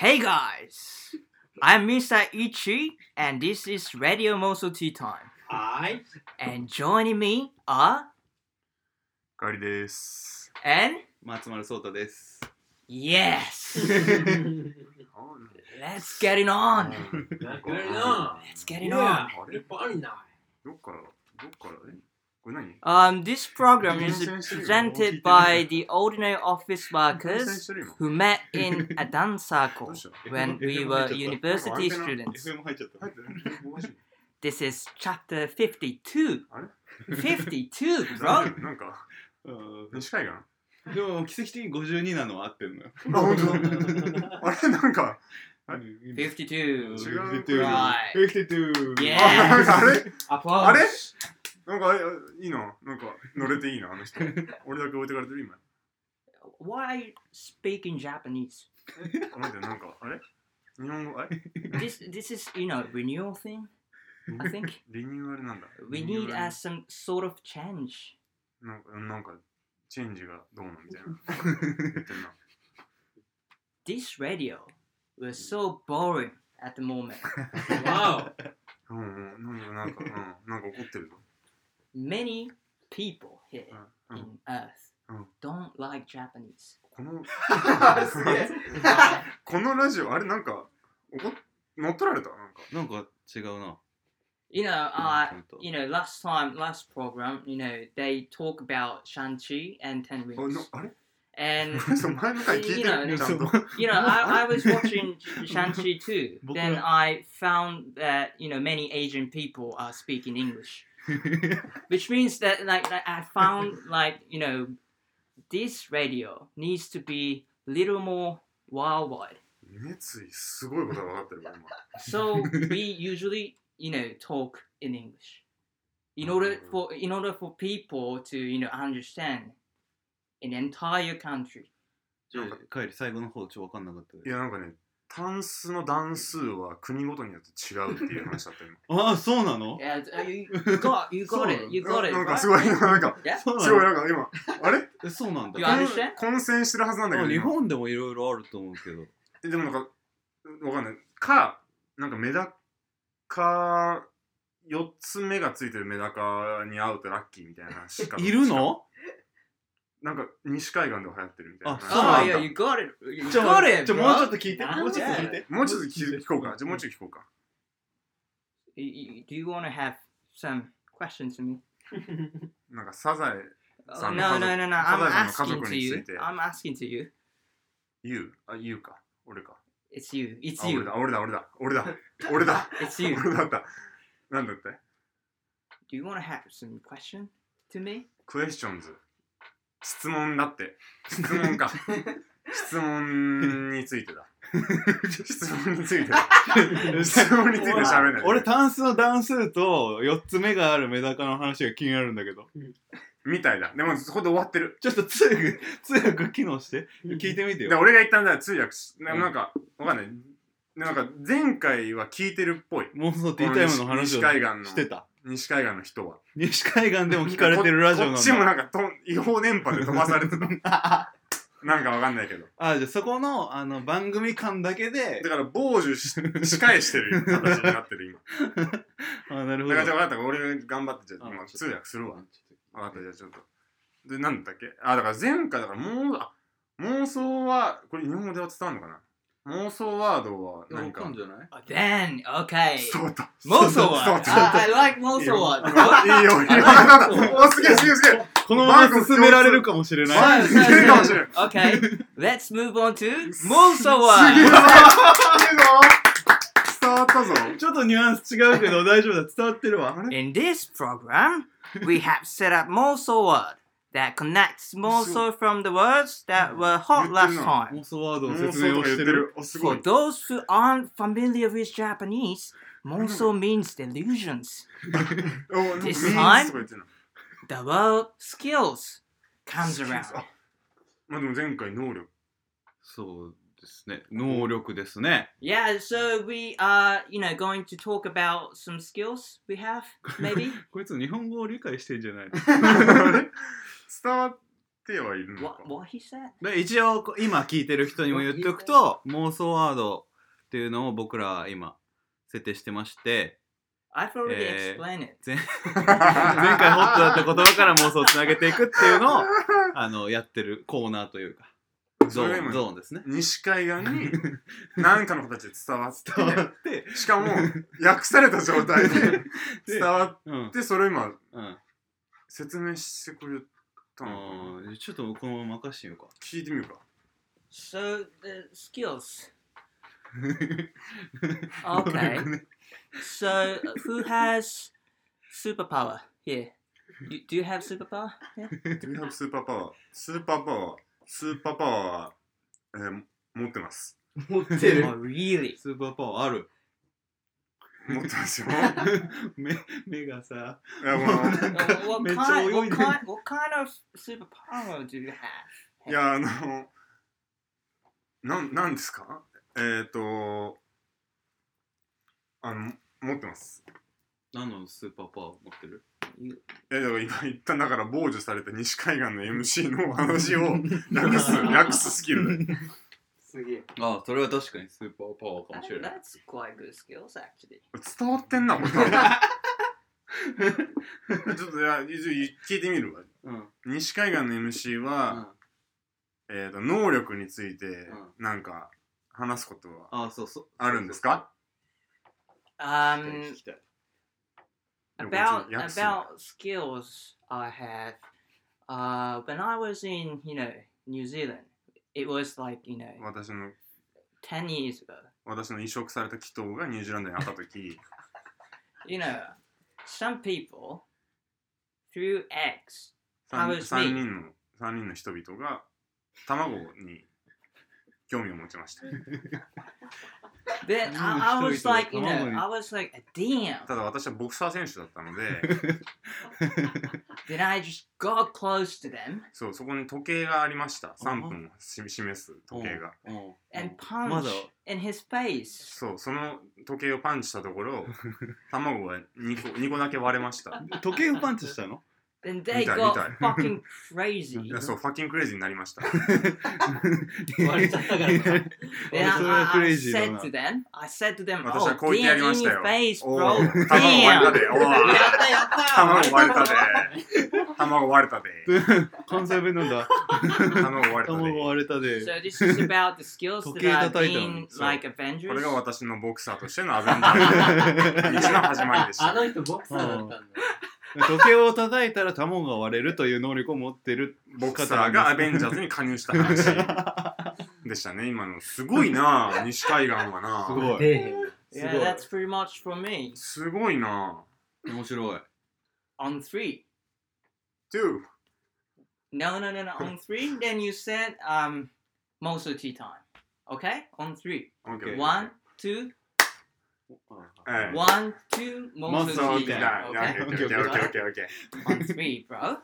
Hey guys, I'm Mr. Ichi, and this is Radio Moso Tea Time. Hi. And joining me are... Kari desu. And... Matsumaru Souto desu. Yes! Let's get it on! This program is presented by the ordinary office workers who met in a dance circle when we were university students. This is chapter 52. 52, bro! でも奇跡的に52なのは合ってるのよ。あ、ほんとだ。あれなんか52 52 52 イエーイ。あれなんかいいな、なんか乗れていいな、あの人。俺だけ置いてかれてる今。Why speak in Japanese? なんか、あれ日本語、あれ This is, you know, renewal thing, I think. リニューアルなんだ。We need some sort of change. なんかチェンジがどうなんみたいな。This radio was so boring at the moment. Wow! なんか怒ってるぞ。Many people here in Earth don't like Japanese. このラジオ、あれなんか乗っ取られたなんか違うな。You know, last program, you know, they talk about Shang-Chi and Ten Rings. And, I was watching Shang-Chi too. Then I found that, you know, many Asian people are speaking English. Which means that, I found, you know, this radio needs to be a little more worldwide. So, we usually...you know, talk in English in order for people to, you know, understand an entire country. なんか帰り最後の方ちょっと分かんなかった。いやなんかね、単数の段数は国ごとによって違うっていう話だった今。ああそうなの？いや、you got it。なんかすごいすごいなんか今あれ？そうなんだ。混戦してるはずなんだけど。日本でもいろいろあると思うけど。でもなんか分かんないかなんか目立か4つ目がついてるメダカに会うとラッキーみたいな話しかいるの？なんか西海岸では流行ってるみたいな。あ、いや、you got it! You got it! もうちょっと聞いて。もうちょっと聞こうか。もうちょっと聞こうか。Do you want to have some questions to me? なんかサザエさんの家族について。I'm asking to you. You? あ、you か。俺か。It's you. It's you. 俺だ。It's you. 俺だった。なんだって。Do you want to have some question to me? Questions. 質問だって。質問か。質問について喋ない。俺、単数の段数と4つ目があるメダカの話が気になるんだけど。みたいだ。でも、そこで終わってる。ちょっと通訳機能して、聞いてみてよ。で俺が言ったんだ、通訳し、なんか、わかんない。なんか、前回は聞いてるっぽい。もうそう、ティータイムの話をしてた。西海岸の人は。西海岸でも聞かれてるラジオなんだ。こっちもなんか、違法電波で飛ばされてた。なんかわかんないけど。あ、じゃあそこの、番組間だけで。だから、傍受し返してる形になってる、今。あ、なるほど。だから、じゃあ分かった。俺頑張って、じゃあ、通訳するわ。分かった、じゃあちょっと。で、なんだっけ？あ、だから前回、だから妄想は、これ日本語では伝わるのかな？妄想ワードは何か。Then, okay. そうだ。妄想ワード。I like 妄想ワード。いいよ、いいよ。お、すげえ、すげえ、すげえ。このまま進められるかもしれない。進めるかもしれない。Okay, let's move on to 妄想ワード。すげえ、すげえ。伝わったぞ。ちょっとニュアンス違うけど大丈夫だ。伝わってるわ。In this program, we have set up Moso word that connects Moso from the words that were hot last time. Moso word を説明をしてる。For those who aren't familiar with Japanese, Moso means delusions. This time, the word skills comes around. まあでも前回能力。そう。能力ですね。Yeah, so we are, you know, going to talk about some skills we have, maybe. こいつ日本語を理解してんじゃないの？伝わってはいるのか。で一応今聞いてる人にも言っておくと、妄想ワードっていうのを僕ら今設定してまして、I've already explained it. 前回ホットだった言葉から妄想をつなげていくっていうのをやってるコーナーというかゾーンですね。西海岸に何かの形で伝わってしかも訳された状態で伝わってそれを今、説明してくれたのかな。ちょっとこのまま任せてみようか。聞いてみようか。So the skills. Okay. So, who has superpower here? Do you have superpower? Do you have superpower? Superpower は、持ってます。持ってる？ Really? Superpower ある。持ってますよ。目がさ、めっちゃ泳いでる。What kind of superpower do you have? いや、なんですか？持ってます。何のスーパーパワー持ってる？だから今言ったんだから傍受された西海岸の MC の話を訳すスキルだよ。すげえ。ああ、それは確かにスーパーパワーかもしれない。That's quite good skills actually。伝わってんな、これ。ちょっと聞いてみるわ。うん、西海岸の MC は、能力についてなんか話すことはあるんですか？About skills I had, when I was in, New Zealand, it was like, 10 years ago. 私の移植された祈祷がニュージーランドにあったとき、some people threw eggs. 3人の人々が卵に興味を持ちました。But I was like, I was like, damn. ただ私はボクサー選手だったので。Then I just got close to them. そう、そこに時計がありました。3分を示す時計が。And punch in his face. そう、その時計をパンチしたところ、卵は2個だけ割れました。時計をパンチしたの？Then they got fucking crazy. そう、fucking crazy になりました。割れちゃったから。I said to them, 私はこう言ってやりましたよ。卵割れたで。関西弁なんだ。卵割れたで。So this is about the skills that I've been like Avengers. これが私のボクサーとしてのアベンジャーの一の始まりでした。あの人ボクサーだったんだ。時計を叩いたら卵が割れるという能力を持ってるボクサーがアベンジャーズに加入した話でしたね。今のすごいな、西海岸はな。すごい。Yeah, that's pretty much for me. すごいな。面白い。On three. Two. No. On three, then you said Moso tea time. Okay? On three. Okay. One, two.One, two, Moso tea time. Okay. On three, bro.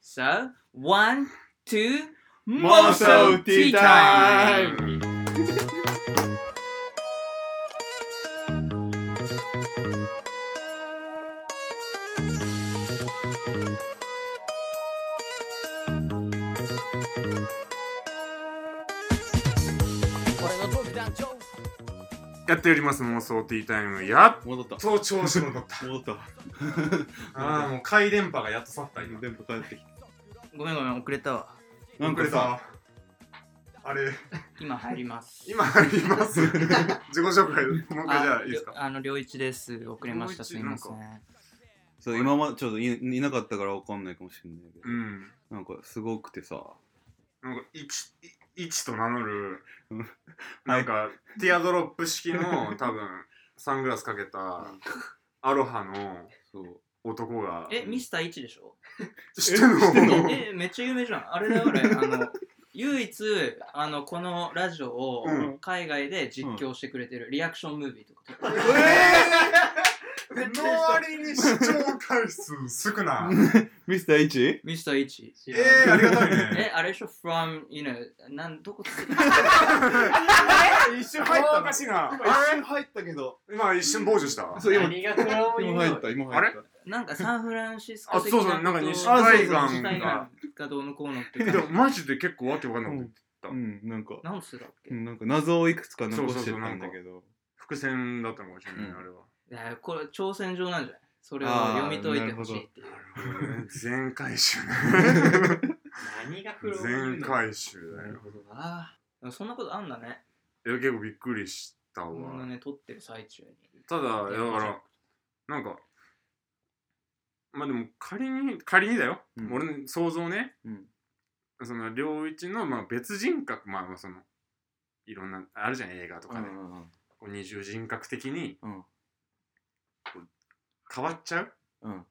So, one, two, Moso tea time. やっております妄想ティータイム。やっと調子戻った。ああ、もう回電波がやっと去った。今電波帰ってきた。ごめん遅れたわ。あれ今入ります。自己紹介もう一回じゃあいいですか。良一です。遅れました、すいません。そう、今までちょっといなかったから分かんないかもしれないけど、なんかすごくてさ、なんか1と名乗るなんかティアドロップ式の多分サングラスかけたアロハの男がMr. Ichi でしょ？知ってんの？めっちゃ有名じゃん。あれだよ俺唯一このラジオを海外で実況してくれてるリアクションムービーとか。の割に視聴回数少ない。Mr. Ichi? ありがたいね。あれでしょ from, どこつけた一瞬入ったのかしな。一瞬入ったけど今一瞬傍受した。そう、今入った。あれなんかサンフランシスコ的なこと、あ、そうそう、なんか西海岸がどうのこうのって感じ。マジで結構わけわかんなくなってた、うん、なんか何してたっけ、なんか謎をいくつか残してたんだけど、そうそうそう、伏線だったのかもしれない、うん、あれは。これ挑戦状なんじゃない、それを読み解いてほしいっていう。全回収何がフロー全回収だよ。ああ、そんなことあんだね。いや、結構びっくりしたわ。こんなね、撮ってる最中に。ただ、だから、なんか、まあでも仮にだよ、うん、俺の想像ね、うん、その、良一の、まあ、別人格、まあ、その、いろんな、あるじゃん、映画とかね。こう二重人格的に、うん、変わっちゃう、うん、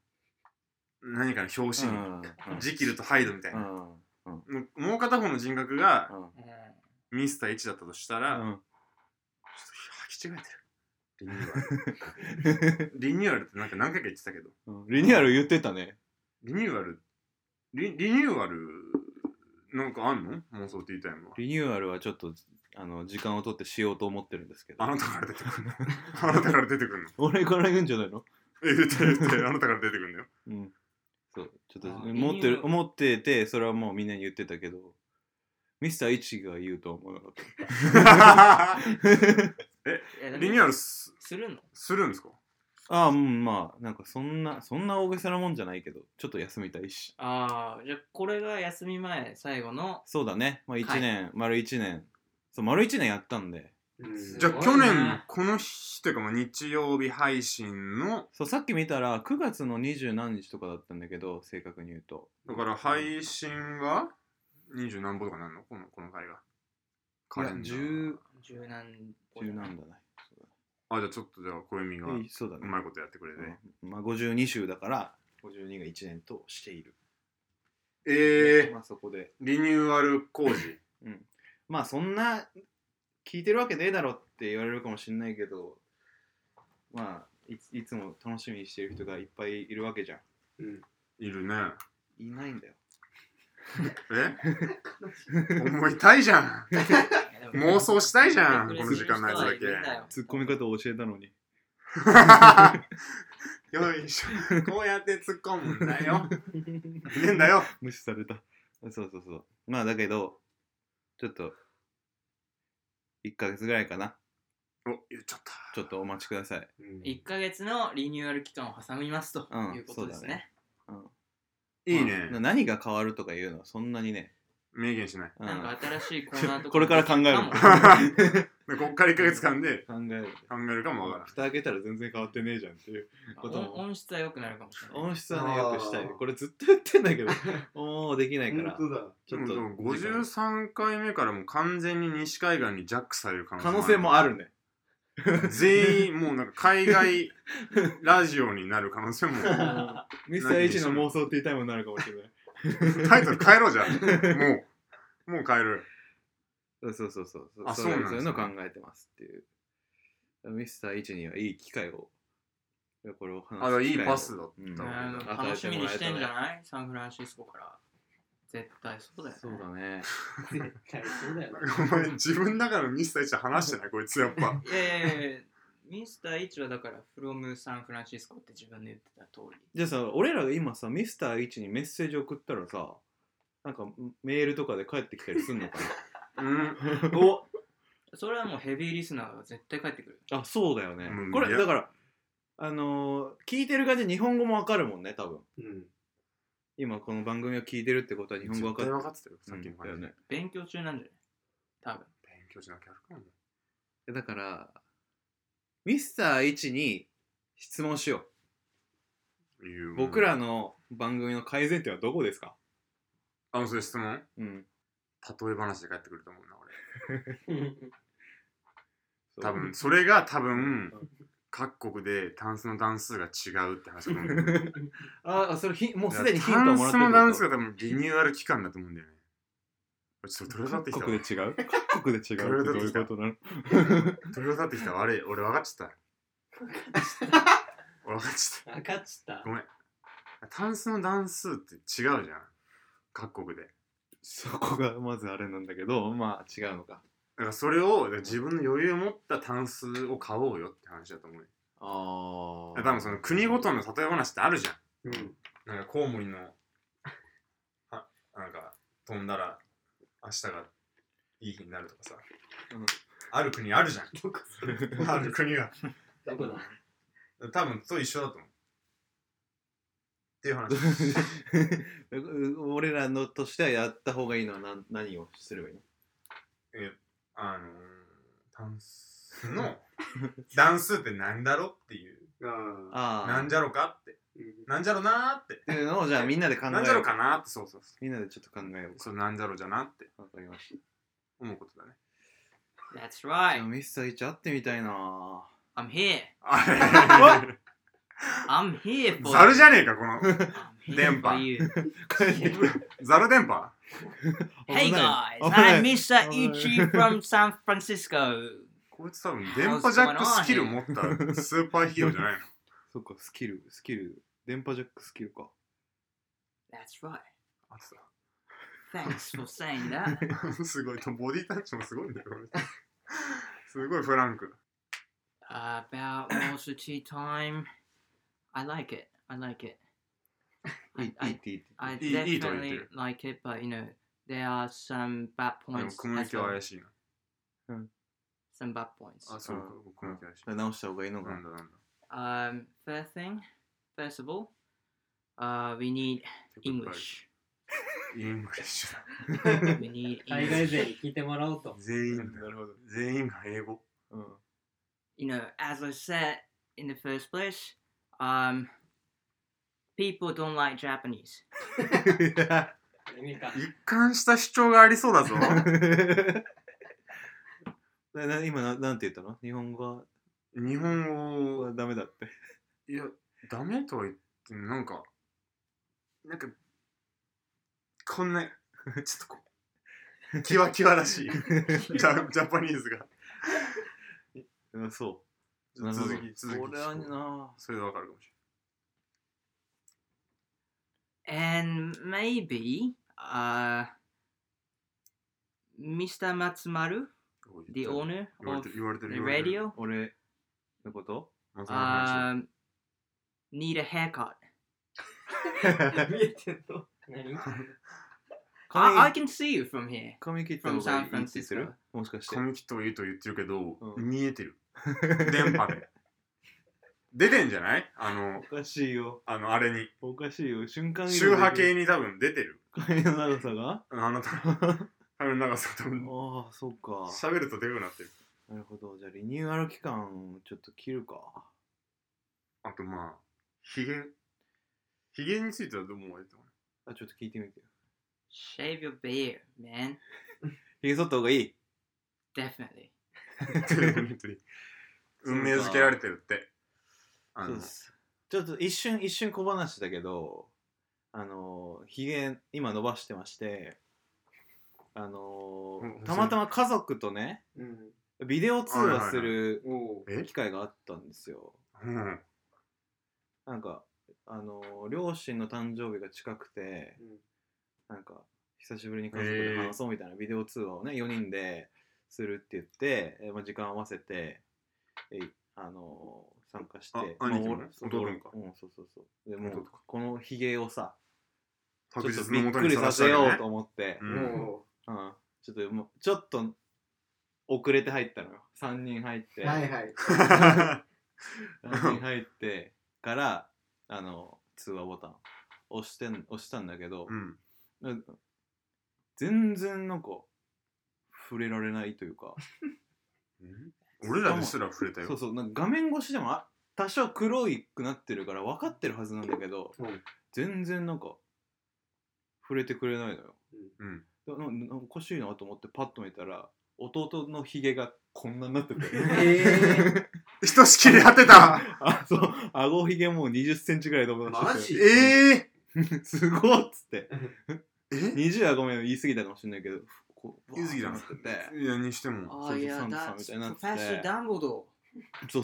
何かの表紙に、うん、ジキルとハイドみたいな、うんうん、もう片方の人格が、うん、ミスターHだったとしたら、うん、ちょっと履き違えてる。リニューアルリニューアルってなんか何回か言ってたけど、うん、リニューアル言ってたね。リニューアルなんかあんの？モソティータイムは。リニューアルはちょっと時間を取ってしようと思ってるんですけど。あなたから出てくるのあなたから出てくるの俺から言うんじゃないの？言ってあなたから出てくるんだよ。うん。そう、ちょっと思ってて、それはもうみんなに言ってたけど、ミスターIchiが言うとは思わなかった。リニューアルするんですか？ああ、うん、まあなんかそんな大げさなもんじゃないけど、ちょっと休みたいし。ああ、じゃあこれが休み前最後の。そうだね。まあ丸1年、そう丸1年やったんで。じゃあ去年この日っていうか、まあ日曜日配信の、そう、さっき見たら9月の20何日とかだったんだけど、正確に言うとだから配信が20何本とかなんの、この回がカレンダー10何だね。あ、じゃあちょっと、じゃあ小読みがうまいことやってくれて、ね、まあ52週だから52が1年としている。まあそこでリニューアル工事、うん、まあそんな聞いてるわけねえだろって言われるかもしれないけど、まあ いつも楽しみにしてる人がいっぱいいるわけじゃん、うん、いるね。いないんだよえ思いたいじゃん妄想したいじゃんこの時間のやつだけ。ツッコミ方を教えたのによいしょ、こうやって突っ込むんだよねえんだよ無視された。そう、まあだけどちょっと1ヶ月ぐらいかな。お、言っちゃった。ちょっとお待ちください、うん、1ヶ月のリニューアル期間を挟みますと、うん、いうことですね、うん、いいね、うん、何が変わるとかいうのはそんなにね明言しない、うん、なんか新しいコーナーとかこれから考えるこっから1ヶ月間で考えるかもわからない。蓋開けたら全然変わってねえじゃんっていうことも。音質は良くなるかもしれない。音質はね、良くしたい。これずっと言ってんだけどもうできないから。本当だ。ちょっと53回目からもう完全に西海岸にジャックされる可能性もあるね全員もうなんか海外ラジオになる可能性もミスターHの妄想って言いたいものになるかもしれないタイトル変えろじゃんもう変える。そう、あ、そうなんですね。そういうのを考えてますっていう。ミスターIchiにはいい機会を、これを話す機会を、いいパスだったわけだ、楽しみにしてんじゃない？サンフランシスコから。絶対そうだよね。そうだね。絶対そうだよね。お前自分だからミスターIchi話してないこいつやっぱ。いやミスターIchiはだからフロムサンフランシスコって自分で言ってた通り。じゃあさ、俺らが今さ、ミスターIchiにメッセージ送ったらさ、なんかメールとかで返ってきたりすんのかなうん、お、それはもうヘビーリスナーが絶対帰ってくる。あ、そうだよね、うん、これだから聞いてる感じ日本語もわかるもんね多分、うん、今この番組を聞いてるってことは日本語わかる。絶対わかってたよ、さっきの感じ、うん、だよね。勉強中なんじゃない多分。勉強しなきゃあるかもね。だからミスターIchiに質問しよう、僕らの番組の改善点はどこですか。あ、そういう質問、うん、例え話で帰ってくると思うな俺それが多分各国でタンスの段数が違うって話だと思うんだよねあ、それもうすでにヒントもらってる。タンスの段数が多分リニューアル期間だと思うんだよね。ちょっとどれだってきた。各国で違うどれだってきたどれだってきた。あれ、俺分かっちゃった俺分かっちゃったごめん。タンスの段数って違うじゃん各国で。そこがまずあれなんだけど、まあ違うのか。だからそれを自分の余裕を持ったタンスを買おうよって話だと思う。ああ。多分その国ごとの例え話ってあるじゃん。うん。なんかコウモリのあなんか飛んだら明日がいい日になるとかさ。うん、ある国あるじゃん。ある国が。どこだ。多分と一緒だと思う。っていう話。俺らのとしてはやった方がいいのは何をすればいいの？単数の段数ってなんだろっていうなんじゃろかってなんじゃろなーっていうのをじゃあみんなで考えようなんじゃろかなーってそうみんなでちょっと考えようそうなんじゃろじゃなってわかりました思うことだね That's right ミスターイチ会ってみたいな I'm here I'm here for you ザルじゃねえかこの電波ザル電波Hey guys, I'm Mr. Ichi from San Francisco. こいつ多分電波ジャックスキル持ったスーパーヒーローじゃないの。そっか、スキル。電波ジャックスキルか。That's right. あ、そう。Thanks for saying that. すごい、ボディタッチもすごいんだよ。すごいフランク。About Moso Tea Time. I like it.I definitely like it, but you know, there are some bad points as well. Some bad points. First of all, we need English. We need English. You know, as I said in the first place, People don't like Japanese. 一貫した主張がありそうだぞ。今なんて言ったの？日本語はダメだって。いやダメとは言ってなんかこんなちょっとこうキワキワらしいジャパニーズが。そう。続き。これはな。それでわかるかもしれない。And maybe Mr. Matsumaru, the owner of the radio, need a haircut. I can see you from here, from San Francisco. もしかして髪切ってもいいと言ってるけど、見えてる。電波で。出てんじゃないおかしいよあれにおかしいよ周波系に多分出てる髪の長さがあなた髪の長さ多分ああそうか喋るとでかくなってるなるほどじゃあリニューアル期間ちょっと切るかあとまあひげについてはどう思われてもあちょっと聞いてみてよ Shave your beard, man ひげ剃った方がいい Definitely 運命づけられてるってそうですちょっと一瞬小話だけどひげ今伸ばしてましてたまたま家族とね、うん、ビデオ通話する機会があったんですよ、うん、なんか両親の誕生日が近くて、うん、なんか久しぶりに家族で話そうみたいなビデオ通話をね4人でするって言って、まあ、時間合わせて参加して、兄貴もね、弟もか。うん、そう。でも、このひげをさ、ちょっとびっくりさせようと思って、うん、ちょっと遅れて入ったのよ。3人入って、はい。3人入ってから、通話ボタン押したんだけど、うん、全然なんか、触れられないというか。俺らですら触れたよそうなんか画面越しでも多少黒いくなってるから分かってるはずなんだけど、うん、全然なんか触れてくれないのよ、うん、なんかおかしいなと思ってパッと見たら弟のひげがこんなになっててひとしきり当てたそう顎ひげもう20センチぐらい伸ばしててすごっつって20はごめん言い過ぎたかもしれないけどゆずきだなってていやにしてもそうそうサンタさんみたいになってて Professor Dumbledore そう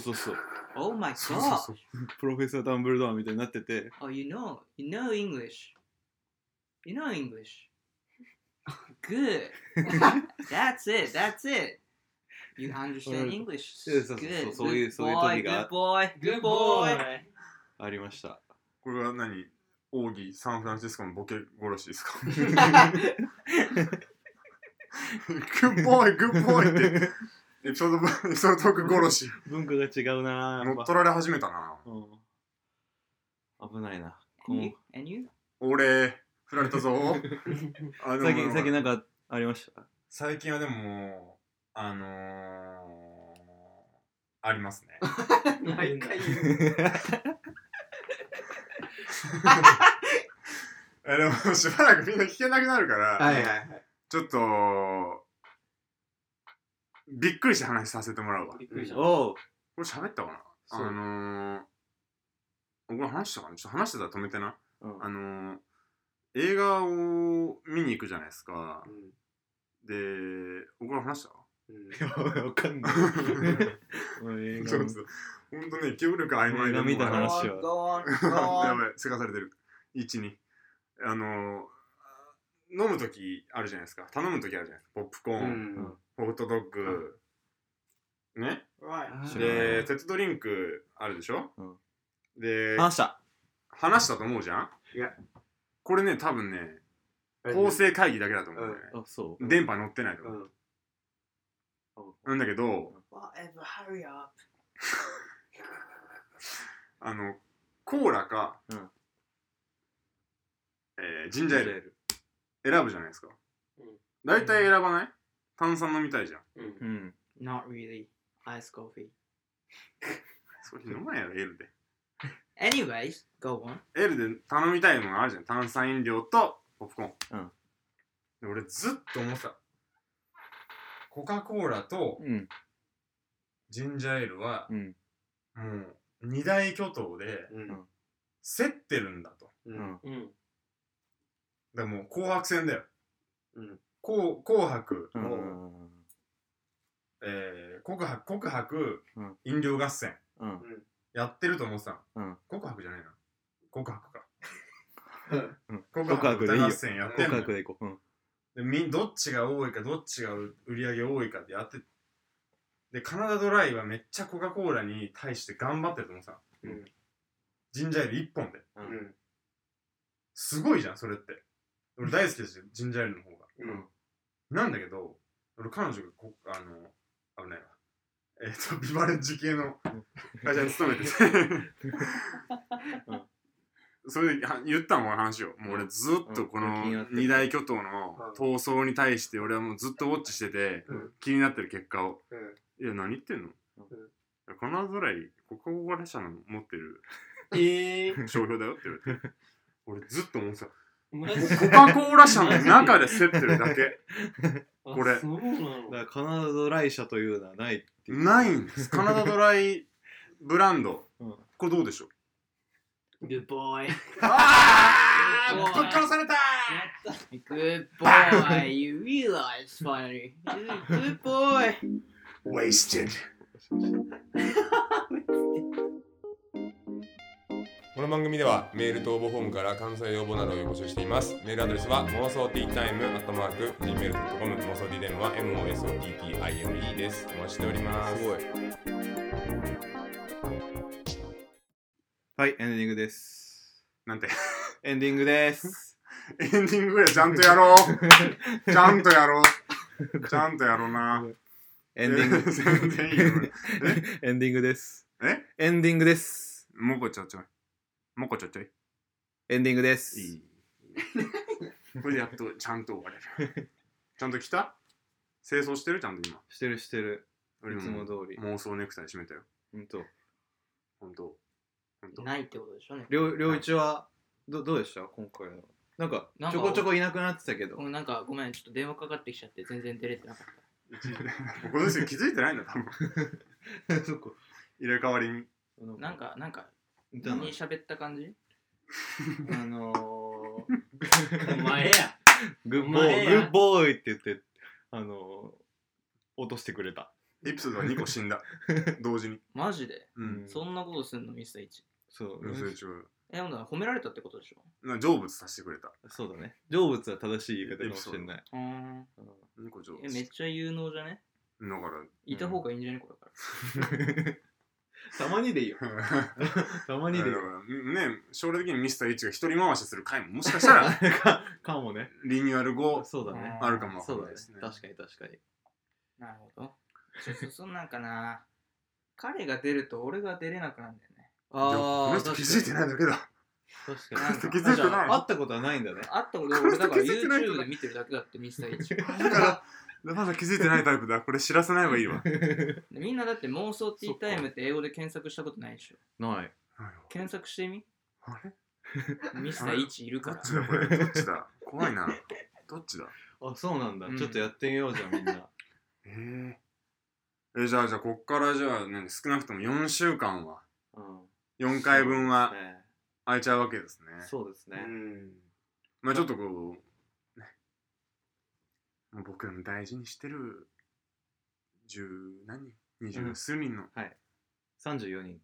Oh my god Professor Dumbledore みたいになってて Oh you know English Good That's it You understand English. Good. そういう飛びが。Good boy. Good boy. ありました。これは何？奥義サンフランシスコのボケ殺しですか？Good boy. Good boy. ってエピソード殺し。文化が違うな。乗っ取られ始めたな。危ないな。俺振られたぞ。最近なんかありました？最近はでも。ありますね。毎回言う。でもしばらくみんな聞けなくなるから、はいはいはい、ちょっとびっくりした話させてもらうわ。びっくりした。おう。これ喋ったかな。僕の話したかな。ちょっと話してたら止めてな。うん、映画を見に行くじゃないですか。うん、で、僕の話した。わかんない。ほんとね、記憶力曖昧だもんな。やばい、せかされてる。1、2。飲むときあるじゃないですか。頼むときあるじゃないですか。ポップコーン、ホットドッグ、ね。で、セットドリンクあるでしょ。で、話したと思うじゃん。いや。これね、多分ね、構成会議だけだと思うね。あ、そう。電波乗ってないと思う。なんだけど、コーラか、ジンジャーエール選ぶじゃないですか。だいたい選ばない？炭酸飲みたいじゃん。Not really. Ice coffee. それ飲まんやろ、エールで。Anyways, go on. エールで頼みたいものあるじゃん。炭酸飲料とポップコーン。俺ずっと思ってた。コカ・コーラとジンジャーエールはもう二大巨頭で競ってるんだと。だからもう紅白戦だよ。紅白、告白飲料合戦やってると思ってたの。告白じゃないな。告白か。告白歌合戦やってるの。告白でいこう。どっちが多いかどっちが売り上げ多いかってやってで、カナダドライはめっちゃコカ・コーラに対して頑張ってると思うさ、ジンジャーエール1本で、すごいじゃん、それって。俺大好きですよ、ジンジャーエールの方が、なんだけど、俺彼女が危ないわ、ビバレッジ系の会社に勤めててそれで言ったもん、話を。もう俺ずっとこの二大巨頭の闘争に対して俺はもうずっとウォッチしてて気になってる結果を。いや、何言ってんの？カナダドライ、コカ・コーラ社の持ってる商標だよって言われて。俺ずっと思ってた。コカ・コーラ社の中で競ってるだけ。これ。だからカナダドライ社というのはないっていう。ないんです。カナダドライブランド。これどうでしょう？Good boy. ぶっ殺された！ Good boy. You realized finally. Good boy. Wasted. この番組ではメールと応募フォームから感想や要望などを募集しています。メールアドレスは mosoteatime@gmail.com。 mosoteatime は mosottime です。お待ちしております。すごい。はい、エンディングです。なんて？エンディングです。エンディングぐらいちゃんとやろう。ちゃんとやろう。ちゃんとやろうな。エンディング。全然いいよ。エンディングです。え？エンディングです。もこちょちょい。もこちょちょい。エンディングです。いい。これでやっとちゃんと終われる。ちゃんと来た？清掃してる？ちゃんと今。してるしてる。いつも通り。妄想ネクタイ締めたよ。ほんと。ほんと。ないってことでしょね。両一はどうでした今回は？なんかちょこちょこいなくなってたけど。なんかごめん、ちょっと電話かかってきちゃって全然出れてなかった。僕の人気づいてないんだ多分。そこ入れ替わりに。なんか何喋った感じ？お前や。グッボーイって言って落としてくれた。エピソードは2個死んだ。同時に。マジで、そんなことすんの、ミスターイチ。そう、ミスターイチは。なんだ、褒められたってことでしょ。成仏させてくれた。そうだね。成仏は正しい言い方かもしれない。2個成仏。めっちゃ有能じゃね？だからいた方がいいんじゃないこれからたまにでいいよたまにでいいよね。将来的にミスターHが一人回しする回ももしかしたらかもね。リニューアル後そうだねあるかもそうだですね。確かに確かに。なるほど。そうなんかな彼が出ると俺が出れなくなるんだよね。ああ気づいてないんだけど。確かに気づいてない。会ったことはないんだね。会ったことは俺だから YouTube で見てるだけだってミスターH。だからまだ気づいてないタイプだ。これ知らせない方がいいわ。みんなだって妄想ティータイムって英語で検索したことないでしょ。ない。検索してみ。あれ？ミスターIchiいるから。どっちだこれ。どっちだ。怖いな。どっちだ。あ、そうなんだ。ちょっとやってみようじゃんみんな。じゃあこっからじゃあね少なくとも4週間は、4回分は空いちゃうわけですね。そうですね。まあちょっとこう。僕らの大事にしてる20数人の、はい34人、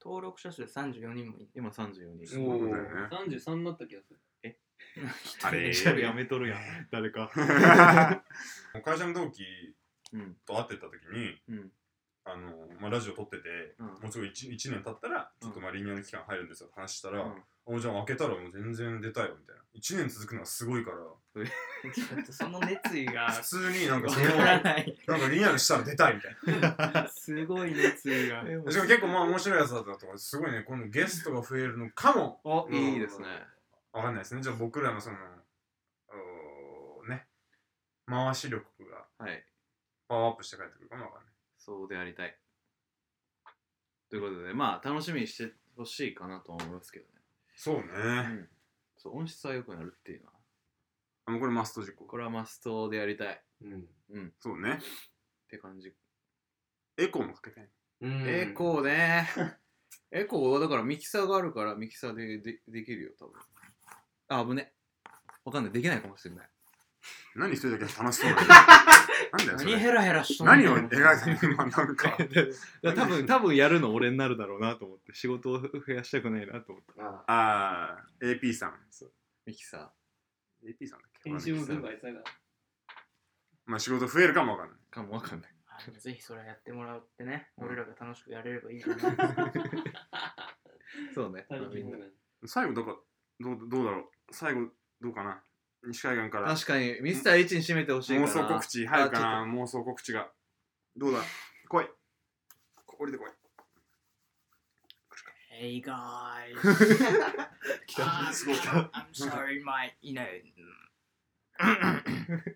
登録者数34人もいて今34人。おお、ね、33になった気がする。えあれやめとるやん誰か会社の同期と会ってた時に、まあ、ラジオ撮ってて、もうすぐ 1年経ったらちょっとまあリニューアル期間入るんですよって話したら、じゃあ開けたらもう全然出たよみたいな。1年続くのはすごいからその熱意が普通になんかそのなんかリニューアルしたら出たいみたいなすごい熱意がしかも結構まあ面白いやつだったとかすごいね。このゲストが増えるのかも。あ、いいですね。わかんないですね。じゃあ僕らのそのね回し力がパワーアップして帰ってくるかもわかんない。そうでありたいということで、まあ楽しみにしてほしいかなと思いますけどね。そうね、そう音質は良くなるっていうのはもうこれマスト事項。これはマストでやりたい。そうねって感じ。エコーもかけたい。エコーねエコーはだからミキサーがあるからミキサーで できるよ多分。あ、危ね。わかんない、できないかもしれない。何一人だけ楽しそうなんだよ。何ヘラヘラしとんの。何を描いたの今なんか多分やるの俺になるだろうなと思って仕事を増やしたくないなと思って。ああ、AP さん。ミキサー。AP さんだっけ。編集も全部あいつだから。まあ仕事増えるかもわかんない。ぜひそれやってもらってね。俺らが楽しくやれればいいじゃない。そうね。最後どうだろう。最後どうかな。西海岸から確かにミスターIchiに締めてほしいから。妄想告知入るかな。妄想告知がどうだ。来い、降りてこい。Hey guys, I'm sorry my you know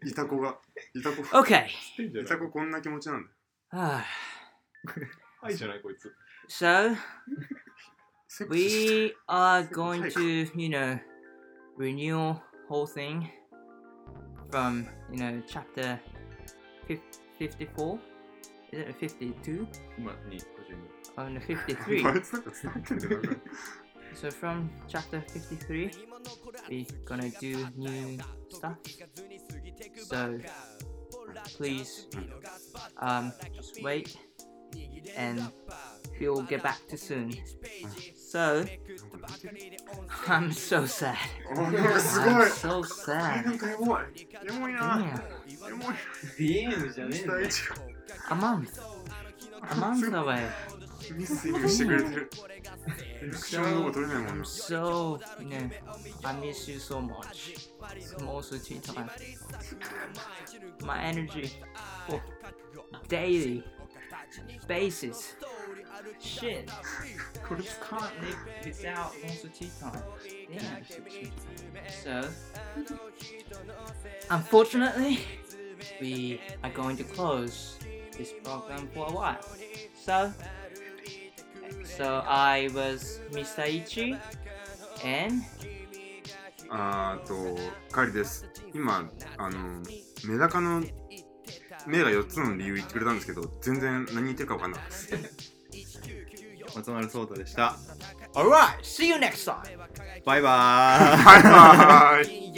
イタコ Okay イタコこんな気持ちなんだ。はいじゃないこいつ。So we are going to you know renew whole thing from you know chapter 54 is it 52 oh no 53 so from chapter 53 we're gonna do new stuff, so please just wait and we'll get back to soon. So I'm so sad. I'm so sad. A month away. So yeah, I miss you so much. Moso Tea Time. My energy for daily basis. Shit. I just can't live without Moso Tea Time. Yeah. So, unfortunately, we are going to close this program for a while. So I was Mr. Ichi and. カリです。今メダカの目が4つの理由言ってくれたんですけど、全然何言ってるか分かんないです。Matsumaru Souto でした。Alright, see you next time! バイバーイ。